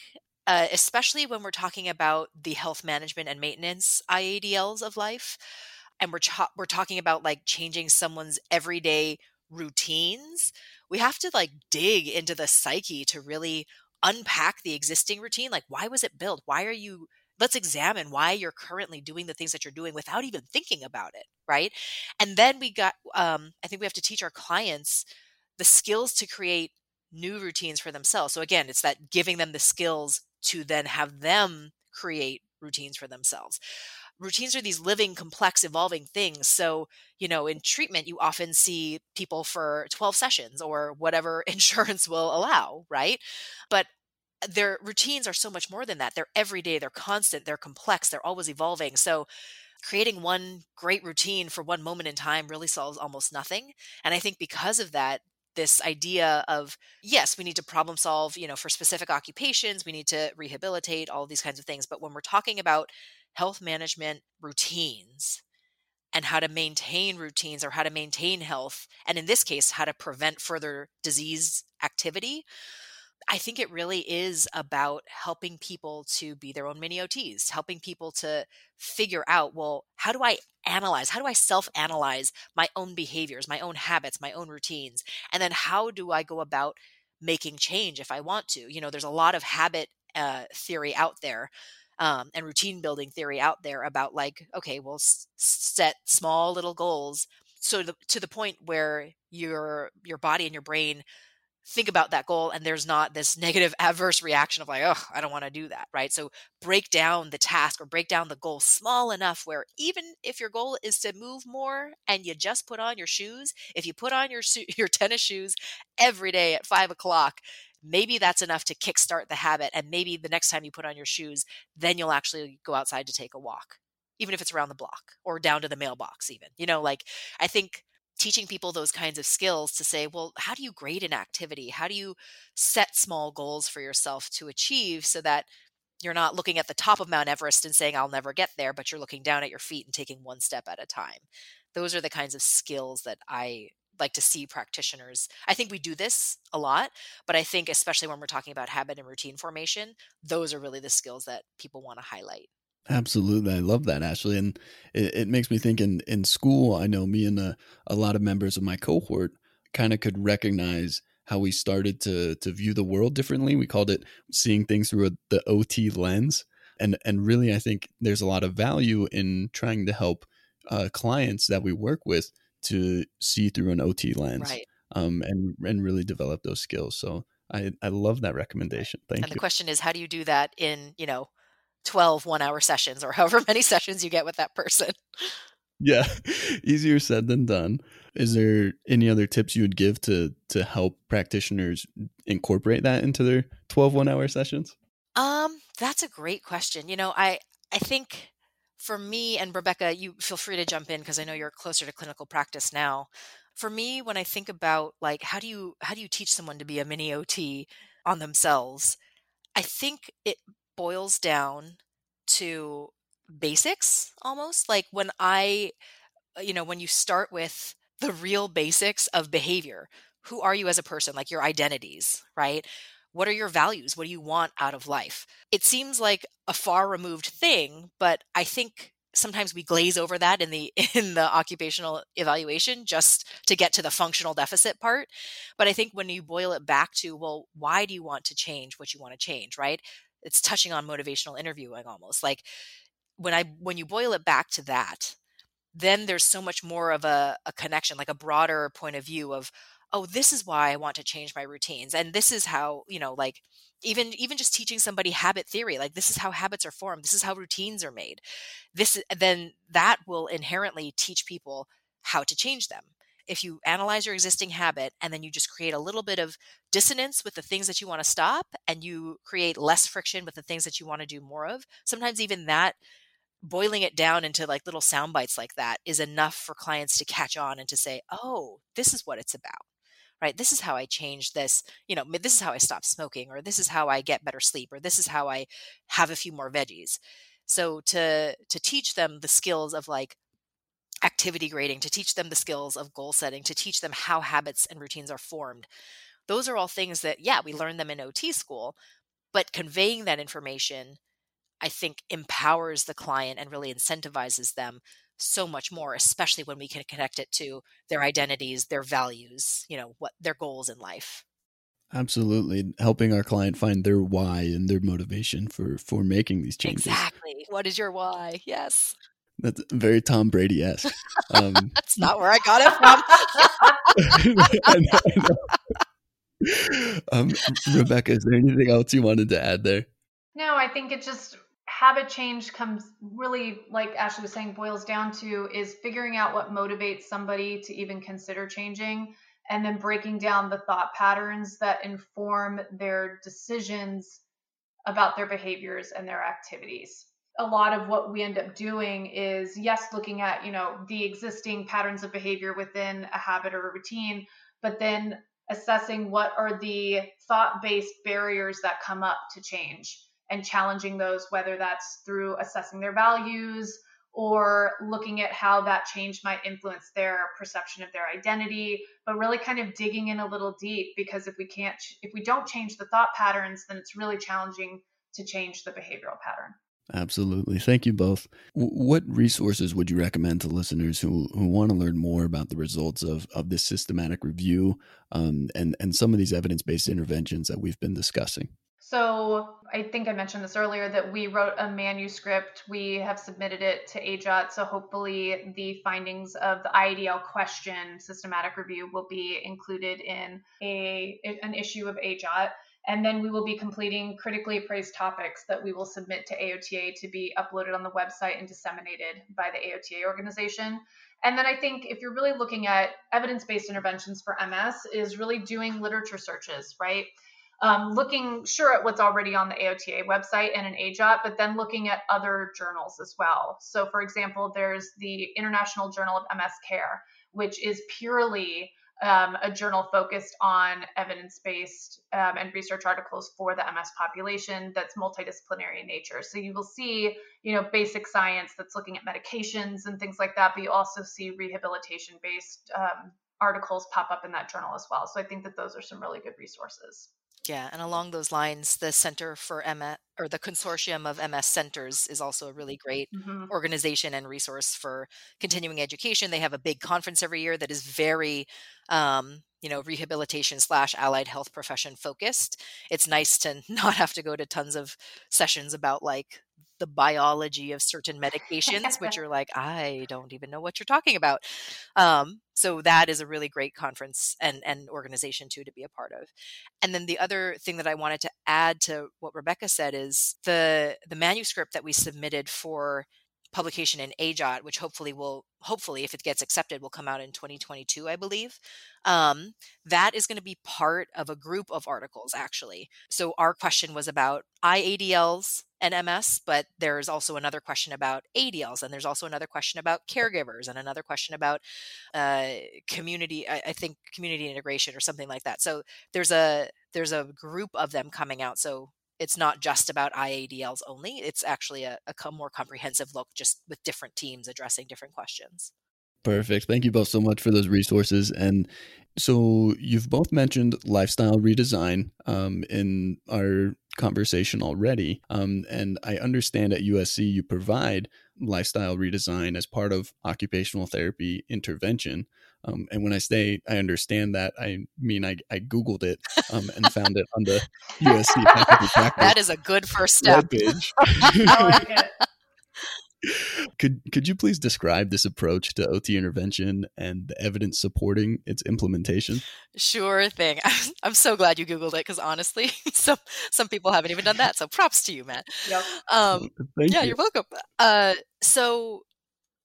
uh, especially when we're talking about the health management and maintenance I A D Ls of life. And we're ch- we're talking about like changing someone's everyday routines. We have to like dig into the psyche to really unpack the existing routine. Like, why was it built? Why are you, let's examine why you're currently doing the things that you're doing without even thinking about it, right? And then we got, um, I think we have to teach our clients the skills to create new routines for themselves. So again, it's that giving them the skills to then have them create routines for themselves. Routines are these living, complex, evolving things. So, you know, in treatment, you often see people for twelve sessions or whatever insurance will allow, right? But their routines are so much more than that. They're everyday, they're constant, they're complex, they're always evolving. So creating one great routine for one moment in time really solves almost nothing. And I think because of that, this idea of, yes, we need to problem solve, you know, for specific occupations, we need to rehabilitate, all these kinds of things. But when we're talking about health management routines and how to maintain routines or how to maintain health, and in this case, how to prevent further disease activity, I think it really is about helping people to be their own mini O Ts, helping people to figure out, well, how do I analyze? How do I self-analyze my own behaviors, my own habits, my own routines? And then how do I go about making change if I want to? You know, there's a lot of habit uh, theory out there um, and routine building theory out there about like, okay, well, s- set small little goals. So the, to the point where your your body and your brain think about that goal and there's not this negative adverse reaction of like, oh, I don't want to do that, right? So break down the task or break down the goal small enough where even if your goal is to move more and you just put on your shoes, if you put on your your tennis shoes every day at five o'clock, maybe that's enough to kickstart the habit. And maybe the next time you put on your shoes, then you'll actually go outside to take a walk, even if it's around the block or down to the mailbox even, you know, like I think teaching people those kinds of skills to say, well, how do you grade an activity? How do you set small goals for yourself to achieve so that you're not looking at the top of Mount Everest and saying, I'll never get there, but you're looking down at your feet and taking one step at a time. Those are the kinds of skills that I like to see practitioners. I think we do this a lot, but I think especially when we're talking about habit and routine formation, those are really the skills that people want to highlight. Absolutely. I love that, Ashley. And it, it makes me think in, in school, I know me and a, a lot of members of my cohort kind of could recognize how we started to to view the world differently. We called it seeing things through a, the O T lens. And, and really, I think there's a lot of value in trying to help uh, clients that we work with to see through an O T lens, right. um, and, and really develop those skills. So I, I love that recommendation. Thank you. And the question is, how do you do that in, you know, twelve one-hour sessions or however many sessions you get with that person? Yeah, easier said than done. Is there any other tips you would give to to help practitioners incorporate that into their twelve one-hour sessions? Um, that's a great question. You know, I, I think for me, and Rebecca, you feel free to jump in because I know you're closer to clinical practice now. For me, when I think about like, how do you how do you teach someone to be a mini O T on themselves? I think it boils down to basics almost. Like when I, you know, when you start with the real basics of behavior, who are you as a person? Like your identities, right? What are your values? What do you want out of life? It seems like a far removed thing, but I think sometimes we glaze over that in the in the occupational evaluation just to get to the functional deficit part. But I think when you boil it back to, well, why do you want to change what you want to change, right? It's touching on motivational interviewing almost. Like when I when you boil it back to that, then there's so much more of a, a connection, like a broader point of view of, oh, this is why I want to change my routines. And this is how, you know, like even even just teaching somebody habit theory, like this is how habits are formed. This is how routines are made. This then that will inherently teach people how to change them. If you analyze your existing habit and then you just create a little bit of dissonance with the things that you want to stop and you create less friction with the things that you want to do more of, sometimes even that, boiling it down into like little sound bites like that is enough for clients to catch on and to say, oh, this is what it's about, right? This is how I change this, you know, this is how I stop smoking, or this is how I get better sleep, or this is how I have a few more veggies. So to to teach them the skills of like, activity grading, to teach them the skills of goal setting, to teach them how habits and routines are formed. Those are all things that, yeah, we learn them in O T school, But conveying that information, I think, empowers the client and really incentivizes them so much more, especially when we can connect it to their identities, their values, you know, what their goals in life. Absolutely. Helping our client find their why and their motivation for, for making these changes. Exactly. What is your why? Yes. That's very Tom Brady-esque. Um, That's not where I got it from. I know, I know. Um, Rebecca, is there anything else you wanted to add there? No, I think it just habit change comes really, like Ashley was saying, boils down to is figuring out what motivates somebody to even consider changing, and then breaking down the thought patterns that inform their decisions about their behaviors and their activities. A lot of what we end up doing is, yes, looking at, you know, the existing patterns of behavior within a habit or a routine, but then assessing what are the thought-based barriers that come up to change and challenging those, whether that's through assessing their values or looking at how that change might influence their perception of their identity, but really kind of digging in a little deep, because if we can't, if we don't change the thought patterns, then it's really challenging to change the behavioral pattern. Absolutely. Thank you both. What resources would you recommend to listeners who, who want to learn more about the results of, of this systematic review um, and, and some of these evidence-based interventions that we've been discussing? So I think I mentioned this earlier that we wrote a manuscript. We have submitted it to A J O T. So hopefully the findings of the I A D L question systematic review will be included in a an issue of A J O T. And then we will be completing critically appraised topics that we will submit to A O T A to be uploaded on the website and disseminated by the A O T A organization. And then I think if you're really looking at evidence-based interventions for M S is really doing literature searches, right? Um, looking sure at what's already on the A O T A website and an A J O T, but then looking at other journals as well. So for example, there's the International Journal of M S Care, which is purely Um, a journal focused on evidence-based um, and research articles for the M S population that's multidisciplinary in nature. So you will see, you know, basic science that's looking at medications and things like that, but you also see rehabilitation-based um, articles pop up in that journal as well. So I think that those are some really good resources. Yeah, and along those lines, the Center for M S, or the Consortium of M S Centers, is also a really great mm-hmm. organization and resource for continuing education. They have a big conference every year that is very, um, you know, rehabilitation slash allied health profession focused. It's nice to not have to go to tons of sessions about like the biology of certain medications, which are like, I don't even know what you're talking about. Um, so that is a really great conference and, and organization too, to be a part of. And then the other thing that I wanted to add to what Rebecca said is the, the manuscript that we submitted for publication in A J O T, which hopefully will, hopefully if it gets accepted, will come out in twenty twenty-two, I believe. Um, that is going to be part of a group of articles, actually. So our question was about I A D Ls and M S, but there's also another question about A D Ls, and there's also another question about caregivers, and another question about uh, community, I, I think community integration or something like that. So there's a there's a group of them coming out. So it's not just about I A D Ls only. It's actually a, a more comprehensive look, just with different teams addressing different questions. Perfect. Thank you both so much for those resources. And so you've both mentioned lifestyle redesign um, in our conversation already. Um, and I understand at U S C you provide lifestyle redesign as part of occupational therapy intervention. Um, and when I say I understand that, I mean, I, I Googled it um, and found it on the U S C Faculty Practice. That is a good first step. I like it. Could could you please describe this approach to O T intervention and the evidence supporting its implementation? Sure thing. I'm, I'm so glad you Googled it, because honestly, some some people haven't even done that. So props to you, Matt. Yep. Um, Thank yeah, you. You're welcome. Uh, so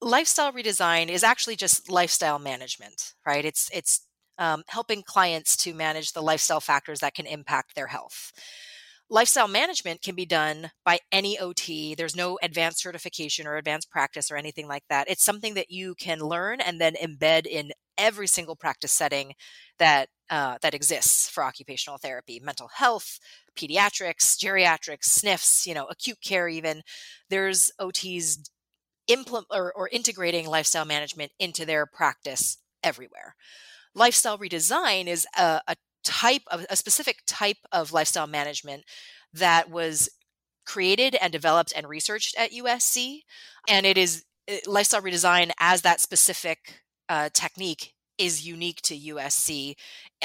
lifestyle redesign is actually just lifestyle management, right? It's it's um, helping clients to manage the lifestyle factors that can impact their health. Lifestyle management can be done by any O T. There's no advanced certification or advanced practice or anything like that. It's something that you can learn and then embed in every single practice setting that uh, that exists for occupational therapy, mental health, pediatrics, geriatrics, S N Fs, you know, acute care even. There's O Ts implement or, or integrating lifestyle management into their practice everywhere. Lifestyle redesign is a, a type of a specific type of lifestyle management that was created and developed and researched at U S C. And it is lifestyle redesign as that specific uh, technique is unique to U S C,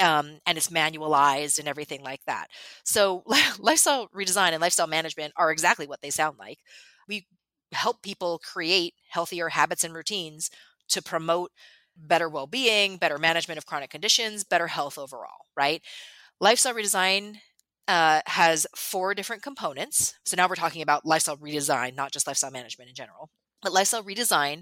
um, and it's manualized and everything like that. So lifestyle redesign and lifestyle management are exactly what they sound like. We help people create healthier habits and routines to promote better well-being, better management of chronic conditions, better health overall, right? Lifestyle redesign uh, has four different components. So now we're talking about lifestyle redesign, not just lifestyle management in general. But lifestyle redesign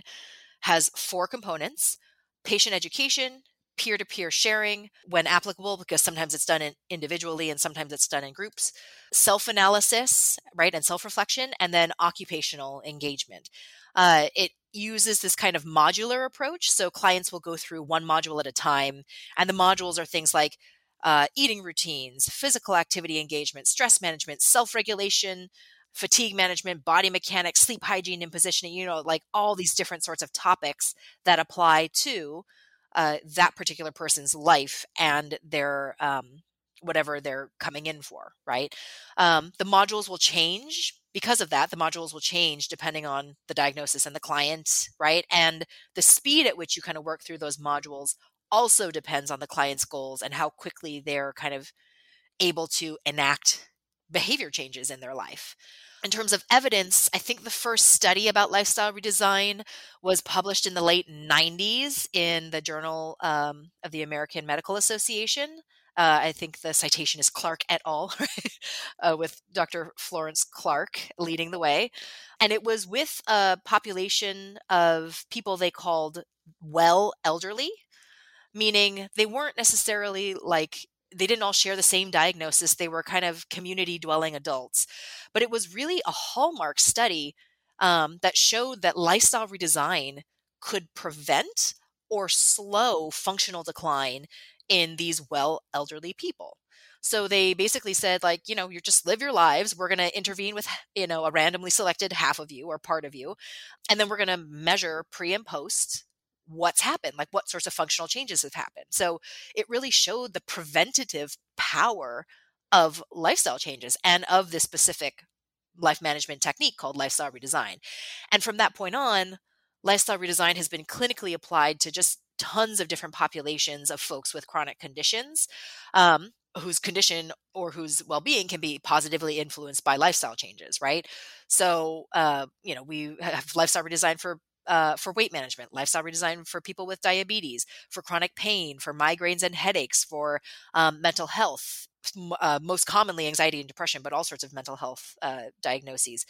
has four components: patient education, peer-to-peer sharing when applicable, because sometimes it's done in individually and sometimes it's done in groups, self-analysis, right, and self-reflection, and then occupational engagement. Uh, it uses this kind of modular approach. So clients will go through one module at a time, and the modules are things like uh, eating routines, physical activity engagement, stress management, self-regulation, fatigue management, body mechanics, sleep hygiene and positioning, you know, like all these different sorts of topics that apply to uh, that particular person's life and their um, whatever they're coming in for, right? Um, the modules will change because of that. The modules will change depending on the diagnosis and the client, right? And the speed at which you kind of work through those modules also depends on the client's goals and how quickly they're kind of able to enact behavior changes in their life. In terms of evidence, I think the first study about lifestyle redesign was published in the late nineties in the Journal um, of the American Medical Association. Uh, I think the citation is Clark et al., right? uh, with Doctor Florence Clark leading the way. And it was with a population of people they called well elderly, meaning they weren't necessarily like they didn't all share the same diagnosis. They were kind of community dwelling adults, but it was really a hallmark study um, that showed that lifestyle redesign could prevent or slow functional decline in these well elderly people. So they basically said, like, you know, you just live your lives. We're going to intervene with, you know, a randomly selected half of you or part of you. And then we're going to measure pre and post what's happened, like what sorts of functional changes have happened. So it really showed the preventative power of lifestyle changes and of this specific life management technique called lifestyle redesign. And from that point on, lifestyle redesign has been clinically applied to just tons of different populations of folks with chronic conditions, um, whose condition or whose well-being can be positively influenced by lifestyle changes, right? So, uh, you know, we have lifestyle redesign for Uh, for weight management, lifestyle redesign for people with diabetes, for chronic pain, for migraines and headaches, for um, mental health, uh, most commonly anxiety and depression, but all sorts of mental health uh, diagnoses.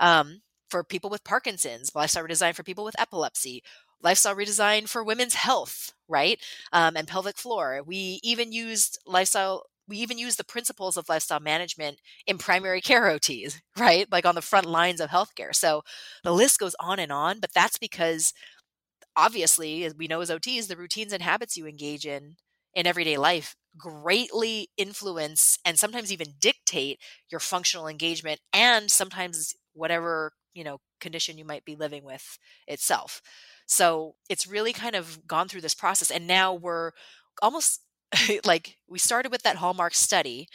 Um, for people with Parkinson's, lifestyle redesign for people with epilepsy, lifestyle redesign for women's health, right? Um, and pelvic floor. We even used lifestyle We even use the principles of lifestyle management in primary care O Ts, right? Like on the front lines of healthcare. So the list goes on and on, but that's because obviously, as we know as O Ts, the routines and habits you engage in in everyday life greatly influence and sometimes even dictate your functional engagement and sometimes whatever, you know, condition you might be living with itself. So it's really kind of gone through this process. And now we're almost like we started with that hallmark study,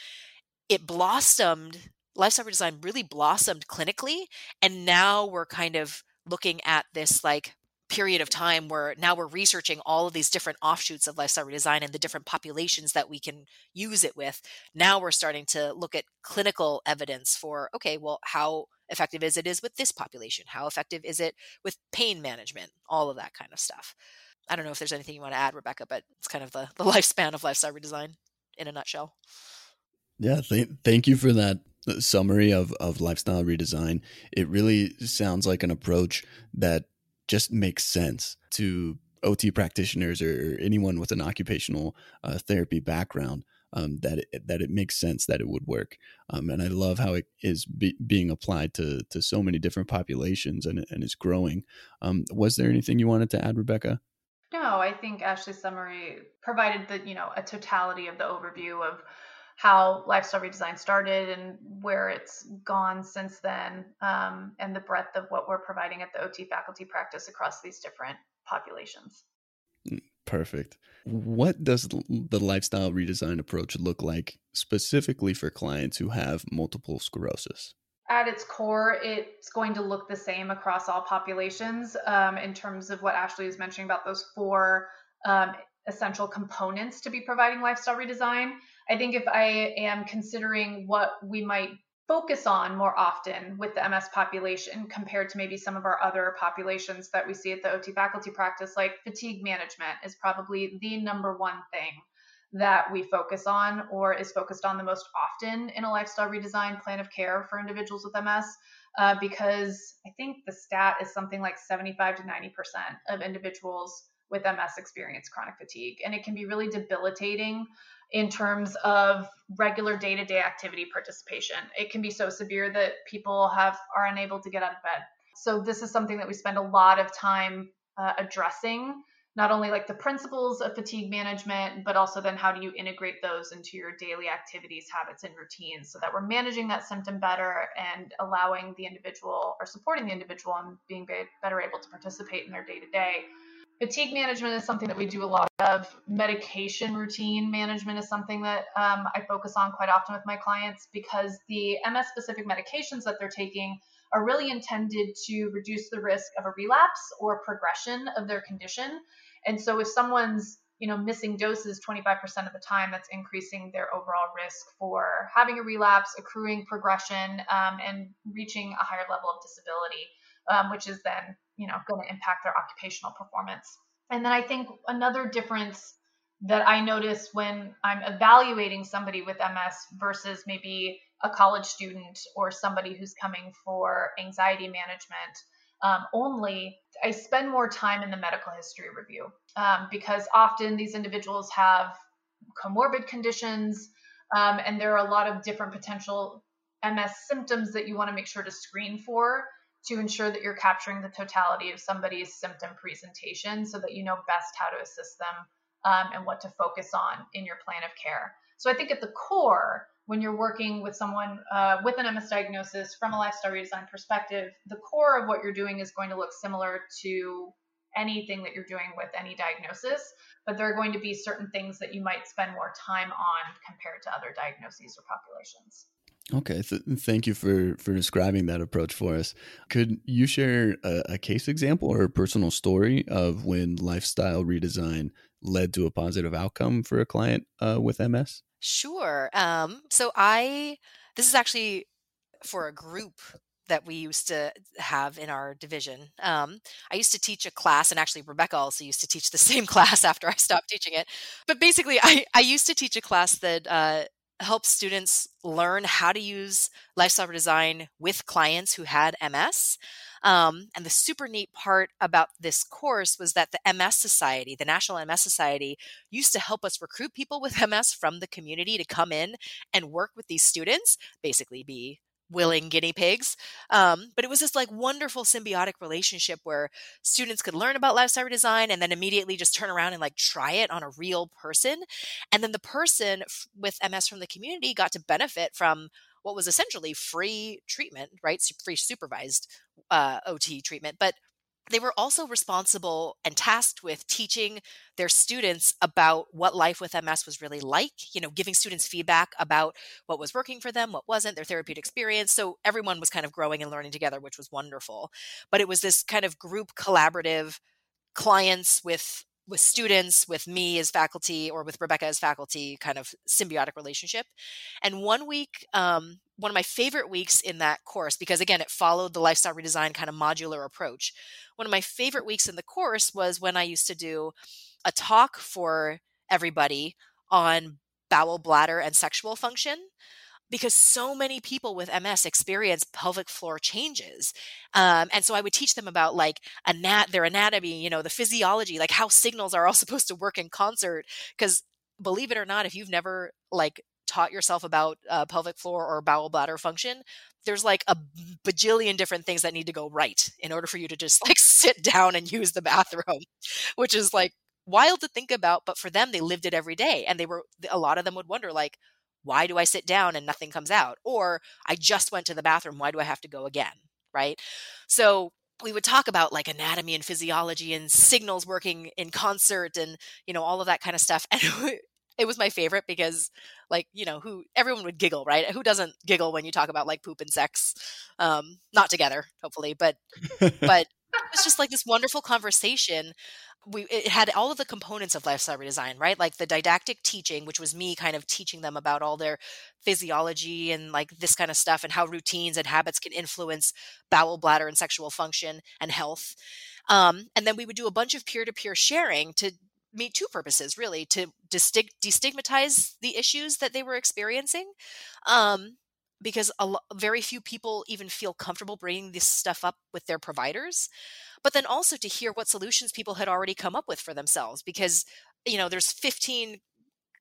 it blossomed, lifestyle redesign really blossomed clinically. And now we're kind of looking at this like period of time where now we're researching all of these different offshoots of lifestyle redesign and the different populations that we can use it with. Now we're starting to look at clinical evidence for, okay, well, how effective is it is with this population? How effective is it with pain management? All of that kind of stuff. I don't know if there's anything you want to add, Rebecca, but it's kind of the, the lifespan of lifestyle redesign in a nutshell. Yeah, th- thank you for that summary of, of lifestyle redesign. It really sounds like an approach that just makes sense to O T practitioners or anyone with an occupational uh, therapy background, um, that, it, that it makes sense that it would work. Um, and I love how it is be- being applied to, to so many different populations and, and is growing. Um, was there anything you wanted to add, Rebecca? No, I think Ashley's summary provided the, you know, a totality of the overview of how lifestyle redesign started and where it's gone since then, um, and the breadth of what we're providing at the O T faculty practice across these different populations. Perfect. What does the lifestyle redesign approach look like specifically for clients who have multiple sclerosis? At its core, it's going to look the same across all populations um, in terms of what Ashley is mentioning about those four um, essential components to be providing lifestyle redesign. I think if I am considering what we might focus on more often with the M S population compared to maybe some of our other populations that we see at the O T faculty practice, like fatigue management is probably the number one thing that we focus on or is focused on the most often in a lifestyle redesign plan of care for individuals with M S, uh, because I think the stat is something like seventy-five to ninety percent of individuals with M S experience chronic fatigue. And it can be really debilitating in terms of regular day-to-day activity participation. It can be so severe that people have are unable to get out of bed. So this is something that we spend a lot of time uh, addressing, not only like the principles of fatigue management, but also then how do you integrate those into your daily activities, habits, and routines so that we're managing that symptom better and allowing the individual or supporting the individual and being better able to participate in their day-to-day. Fatigue management is something that we do a lot of. Medication routine management is something that um, I focus on quite often with my clients because the M S-specific medications that they're taking are really intended to reduce the risk of a relapse or progression of their condition. And so if someone's, you know, missing doses twenty-five percent of the time, that's increasing their overall risk for having a relapse, accruing progression, um, and reaching a higher level of disability, um, which is then, you know, going to impact their occupational performance. And then I think another difference that I notice when I'm evaluating somebody with M S versus maybe a college student or somebody who's coming for anxiety management um, only, I spend more time in the medical history review um, because often these individuals have comorbid conditions um, and there are a lot of different potential M S symptoms that you want to make sure to screen for to ensure that you're capturing the totality of somebody's symptom presentation so that you know best how to assist them um, and what to focus on in your plan of care. So I think at the core, when you're working with someone uh, with an M S diagnosis from a lifestyle redesign perspective, the core of what you're doing is going to look similar to anything that you're doing with any diagnosis, but there are going to be certain things that you might spend more time on compared to other diagnoses or populations. Okay, th- thank you for, for describing that approach for us. Could you share a, a case example or a personal story of when lifestyle redesign led to a positive outcome for a client uh, with M S? Sure. Um, so I, this is actually for a group that we used to have in our division. Um, I used to teach a class, and actually Rebecca also used to teach the same class after I stopped teaching it. But basically, I, I used to teach a class that uh, helps students learn how to use lifestyle redesign with clients who had M S. Um, and the super neat part about this course was that the M S Society, the National M S Society, used to help us recruit people with M S from the community to come in and work with these students, basically be willing guinea pigs. Um, but it was this like wonderful symbiotic relationship where students could learn about lifestyle redesign and then immediately just turn around and like try it on a real person. And then the person f- with M S from the community got to benefit from what was essentially free treatment, right? Free supervised uh, O T treatment. But they were also responsible and tasked with teaching their students about what life with M S was really like, you know, giving students feedback about what was working for them, what wasn't, their therapeutic experience. So everyone was kind of growing and learning together, which was wonderful. But it was this kind of group collaborative, clients with with students, with me as faculty, or with Rebecca as faculty, kind of symbiotic relationship. And one week, um, one of my favorite weeks in that course, because again, it followed the lifestyle redesign kind of modular approach. One of my favorite weeks in the course was when I used to do a talk for everybody on bowel, bladder, and sexual function, because so many people with M S experience pelvic floor changes. Um, and so I would teach them about like anat- their anatomy, you know, the physiology, like how signals are all supposed to work in concert. Because believe it or not, if you've never like taught yourself about uh, pelvic floor or bowel bladder function, there's like a bajillion different things that need to go right in order for you to just like sit down and use the bathroom, which is like wild to think about. But for them, they lived it every day. And they were, a lot of them would wonder like, why do I sit down and nothing comes out? Or I just went to the bathroom. Why do I have to go again? Right. So we would talk about like anatomy and physiology and signals working in concert and, you know, all of that kind of stuff. And it was my favorite because, like, you know, who everyone would giggle, right? Who doesn't giggle when you talk about like poop and sex? Um, not together, hopefully, but but it was just like this wonderful conversation. We it had all of the components of lifestyle redesign, right? Like the didactic teaching, which was me kind of teaching them about all their physiology and like this kind of stuff and how routines and habits can influence bowel, bladder, and sexual function and health. Um, and then we would do a bunch of peer-to-peer sharing to meet two purposes, really, to destig- destigmatize the issues that they were experiencing. Um, because a lo- very few people even feel comfortable bringing this stuff up with their providers, but then also to hear what solutions people had already come up with for themselves, because, you know, there's fifteen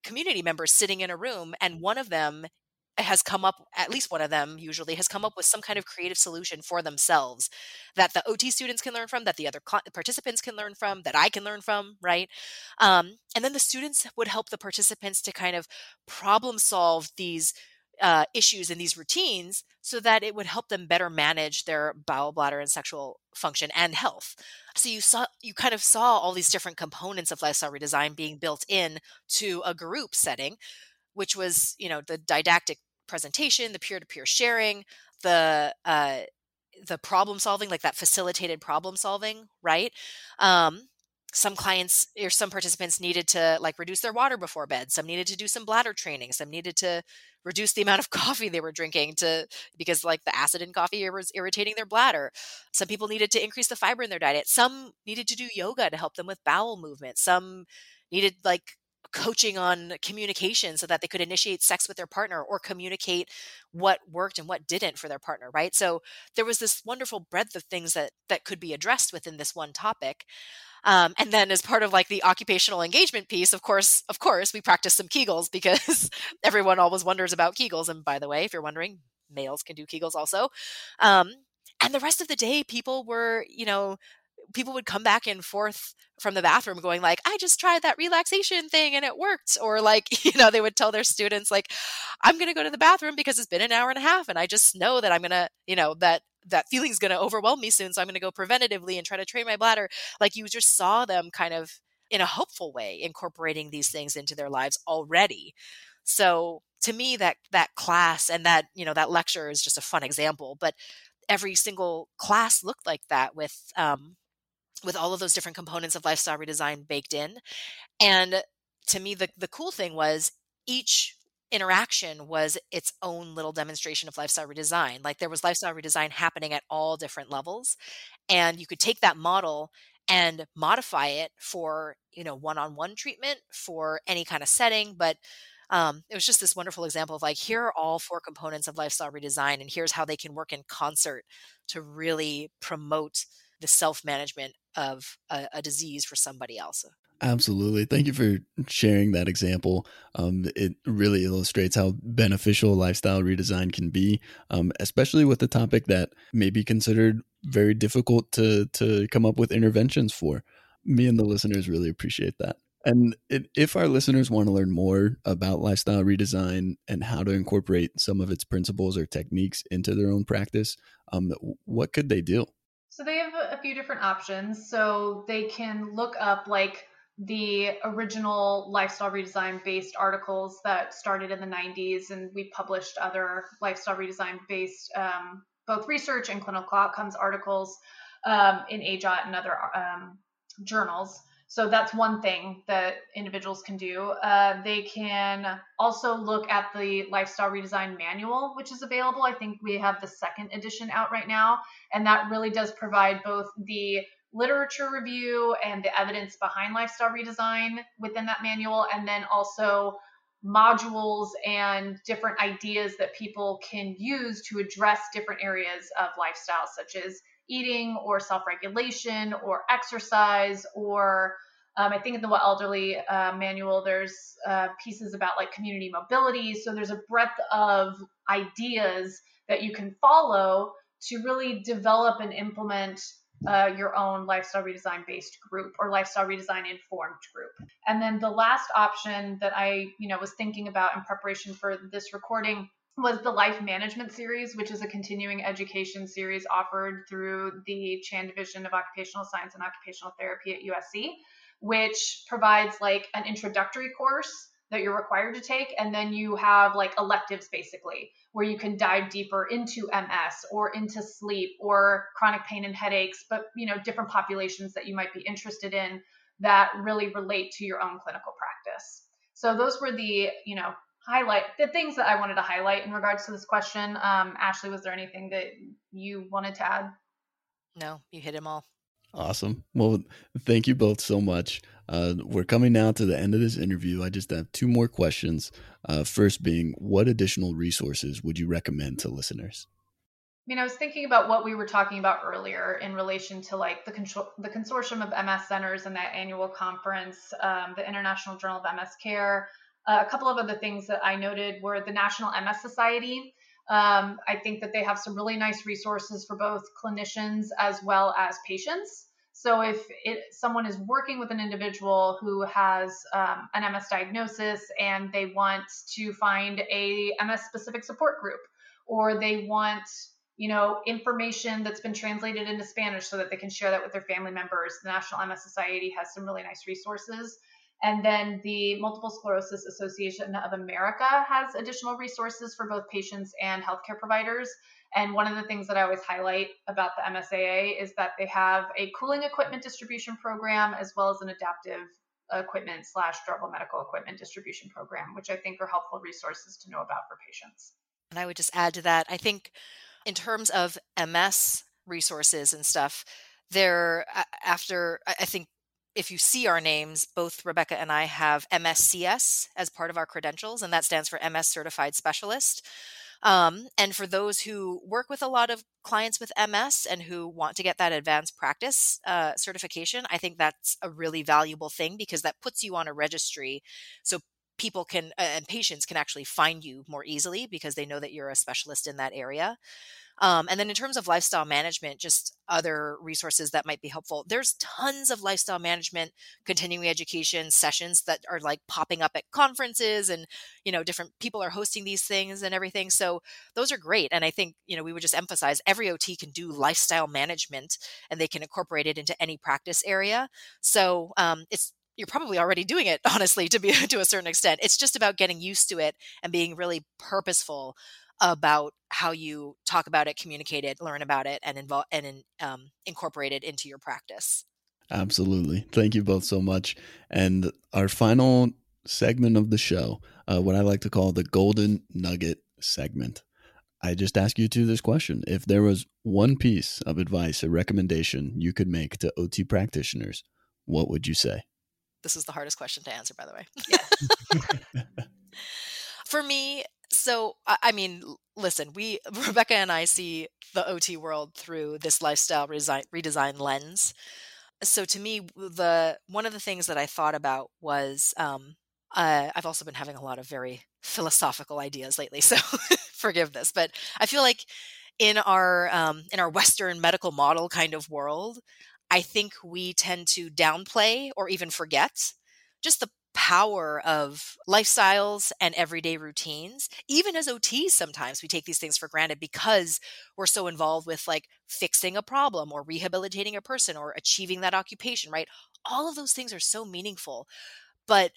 community members sitting in a room and one of them has come up, at least one of them usually has come up with some kind of creative solution for themselves that the O T students can learn from, that the other cl- participants can learn from, that I can learn from, right? Um, and then the students would help the participants to kind of problem solve these Uh, issues in these routines so that it would help them better manage their bowel, bladder, and sexual function and health. So you saw, you kind of saw all these different components of lifestyle redesign being built in to a group setting, which was, you know, the didactic presentation, the peer-to-peer sharing, the uh, the problem solving, like that facilitated problem solving, right? Um, Some clients or some participants needed to like reduce their water before bed. Some needed to do some bladder training. Some needed to reduce the amount of coffee they were drinking to because like the acid in coffee was irritating their bladder. Some people needed to increase the fiber in their diet. Some needed to do yoga to help them with bowel movement. Some needed like coaching on communication so that they could initiate sex with their partner or communicate what worked and what didn't for their partner, right? So there was this wonderful breadth of things that that could be addressed within this one topic. Um, and then as part of like the occupational engagement piece, of course, of course, we practiced some Kegels because everyone always wonders about Kegels. And by the way, if you're wondering, males can do Kegels also. Um, and the rest of the day, people were, you know, people would come back and forth from the bathroom going like, I just tried that relaxation thing and it worked. Or like, you know, they would tell their students like, I'm going to go to the bathroom because it's been an hour and a half. And I just know that I'm going to, you know, that that feeling's going to overwhelm me soon. So I'm going to go preventatively and try to train my bladder. Like you just saw them kind of in a hopeful way, incorporating these things into their lives already. So to me, that, that class and that, you know, that lecture is just a fun example, but every single class looked like that with, um, with all of those different components of lifestyle redesign baked in. And to me, the, the cool thing was each interaction was its own little demonstration of lifestyle redesign. Like there was lifestyle redesign happening at all different levels. And you could take that model and modify it for, you know, one-on-one treatment for any kind of setting. But um, it was just this wonderful example of like, here are all four components of lifestyle redesign, and here's how they can work in concert to really promote the self-management of a, a disease for somebody else. Absolutely. Thank you for sharing that example. Um, it really illustrates how beneficial lifestyle redesign can be, um, especially with a topic that may be considered very difficult to, to come up with interventions for. Me and the listeners really appreciate that. And it, if our listeners want to learn more about lifestyle redesign and how to incorporate some of its principles or techniques into their own practice, um, what could they do? So they have a few different options. So they can look up like the original lifestyle redesign based articles that started in the nineties, and we published other lifestyle redesign based um, both research and clinical outcomes articles um, in A J O T and other um, journals. So that's one thing that individuals can do. Uh, they can also look at the Lifestyle Redesign Manual, which is available. I think we have the second edition out right now. And that really does provide both the literature review and the evidence behind lifestyle redesign within that manual. And then also modules and different ideas that people can use to address different areas of lifestyle, such as eating or self-regulation or exercise, or um, I think in the elderly uh, manual, there's uh, pieces about like community mobility. So there's a breadth of ideas that you can follow to really develop and implement uh, your own lifestyle redesign based group or lifestyle redesign informed group. And then the last option that I, you know, was thinking about in preparation for this recording was the Life Management series, which is a continuing education series offered through the Chan Division of Occupational Science and Occupational Therapy at U S C, which provides like an introductory course that you're required to take. And then you have like electives basically, where you can dive deeper into M S or into sleep or chronic pain and headaches, but you know, different populations that you might be interested in that really relate to your own clinical practice. So those were the, you know, highlight the things that I wanted to highlight in regards to this question. Um, Ashley, was there anything that you wanted to add? No, you hit them all. Awesome. Well, thank you both so much. Uh, we're coming now to the end of this interview. I just have two more questions. Uh, first being, what additional resources would you recommend to listeners? I mean, I was thinking about what we were talking about earlier in relation to like the, control, the Consortium of M S Centers and that annual conference, um, the International Journal of M S Care. Uh, a couple of other things that I noted were the National M S Society. Um, I think that they have some really nice resources for both clinicians as well as patients. So if it, someone is working with an individual who has um, an M S diagnosis and they want to find a M S-specific support group, or they want, you know, information that's been translated into Spanish so that they can share that with their family members, the National M S Society has some really nice resources. And then the Multiple Sclerosis Association of America has additional resources for both patients and healthcare providers. And one of the things that I always highlight about the M S A A is that they have a cooling equipment distribution program, as well as an adaptive equipment slash durable medical equipment distribution program, which I think are helpful resources to know about for patients. And I would just add to that, I think in terms of M S resources and stuff, there after, I think, if you see our names, both Rebecca and I have M S C S as part of our credentials, and that stands for M S Certified Specialist. Um, and for those who work with a lot of clients with M S and who want to get that advanced practice uh, certification, I think that's a really valuable thing because that puts you on a registry so people can uh, and patients can actually find you more easily because they know that you're a specialist in that area. Um, and then in terms of lifestyle management, just other resources that might be helpful. There's tons of lifestyle management, continuing education sessions that are like popping up at conferences and, you know, different people are hosting these things and everything. So those are great. And I think, you know, we would just emphasize every O T can do lifestyle management and they can incorporate it into any practice area. So um, it's, you're probably already doing it, honestly, to be to a certain extent. It's just about getting used to it and being really purposeful about how you talk about it, communicate it, learn about it, and involve and in, um, incorporate it into your practice. Absolutely. Thank you both so much. And our final segment of the show, uh, what I like to call the Golden Nugget segment. I just ask you two this question. If there was one piece of advice or recommendation you could make to O T practitioners, what would you say? This is the hardest question to answer, by the way. Yeah. For me, So, I mean, listen, we, Rebecca and I see the O T world through this lifestyle redesign, redesign lens. So to me, the one of the things that I thought about was um, uh, I've also been having a lot of very philosophical ideas lately, so forgive this. But I feel like in our um, in our Western medical model kind of world, I think we tend to downplay or even forget just the power of lifestyles and everyday routines. Even as O Ts, sometimes we take these things for granted because we're so involved with like fixing a problem or rehabilitating a person or achieving that occupation, right? All of those things are so meaningful, but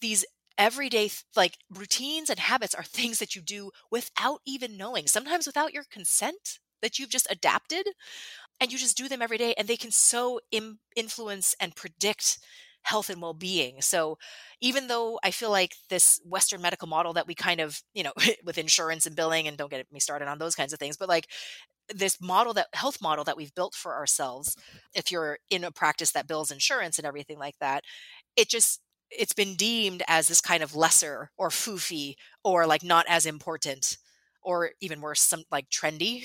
these everyday like routines and habits are things that you do without even knowing, sometimes without your consent, that you've just adapted, and you just do them every day, and they can so im- influence and predict health and well-being. So even though I feel like this Western medical model that we kind of, you know, with insurance and billing, and don't get me started on those kinds of things, but like this model that health model that we've built for ourselves, if you're in a practice that bills insurance and everything like that, it just, it's been deemed as this kind of lesser or foofy or like not as important, or even worse, some like trendy,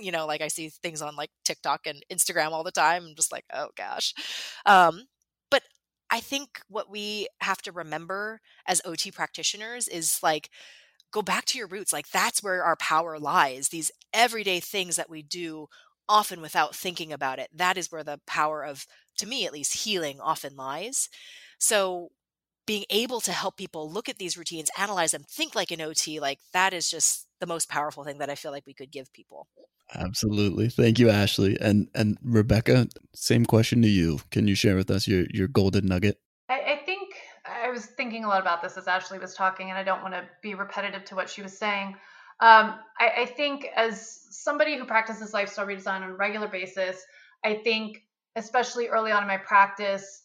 you know, like I see things on like TikTok and Instagram all the time. I'm just like, oh gosh. Um, I think what we have to remember as O T practitioners is like, go back to your roots. Like that's where our power lies. These everyday things that we do often without thinking about it. That is where the power of, to me at least, healing often lies. So being able to help people look at these routines, analyze them, think like an O T, like that is just the most powerful thing that I feel like we could give people. Absolutely. Thank you, Ashley. And and Rebecca, same question to you. Can you share with us your, your golden nugget? I, I think I was thinking a lot about this as Ashley was talking, and I don't want to be repetitive to what she was saying. Um, I, I think as somebody who practices lifestyle redesign on a regular basis, I think especially early on in my practice,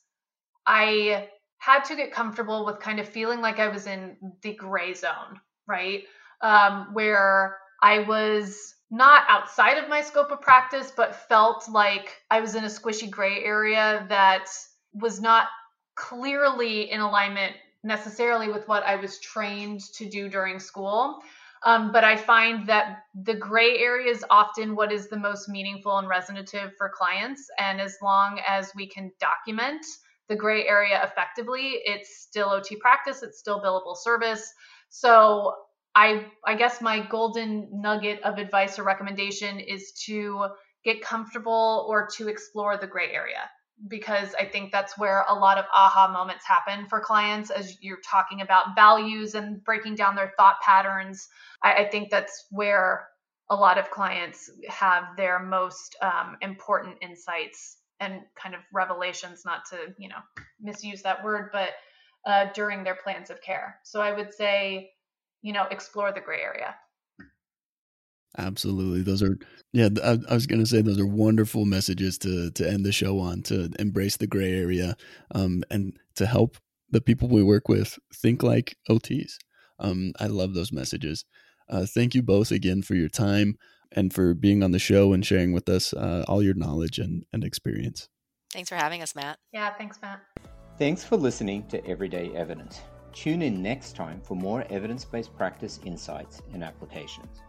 I had to get comfortable with kind of feeling like I was in the gray zone, right? Um, where I was not outside of my scope of practice, but felt like I was in a squishy gray area that was not clearly in alignment necessarily with what I was trained to do during school. Um, but I find that the gray area is often what is the most meaningful and resonative for clients. And as long as we can document the gray area effectively, it's still O T practice, it's still billable service. So I, I guess my golden nugget of advice or recommendation is to get comfortable or to explore the gray area, because I think that's where a lot of aha moments happen for clients as you're talking about values and breaking down their thought patterns. I, I think that's where a lot of clients have their most um, important insights and kind of revelations, not to, you know, misuse that word, but uh, during their plans of care. So I would say, you know, explore the gray area. Absolutely. Those are, yeah, I, I was going to say those are wonderful messages to to end the show on, to embrace the gray area um, and to help the people we work with think like O Ts. Um, I love those messages. Uh, thank you both again for your time and for being on the show and sharing with us uh, all your knowledge and, and experience. Thanks for having us, Matt. Yeah, thanks, Matt. Thanks for listening to Everyday Evidence. Tune in next time for more evidence-based practice insights and applications.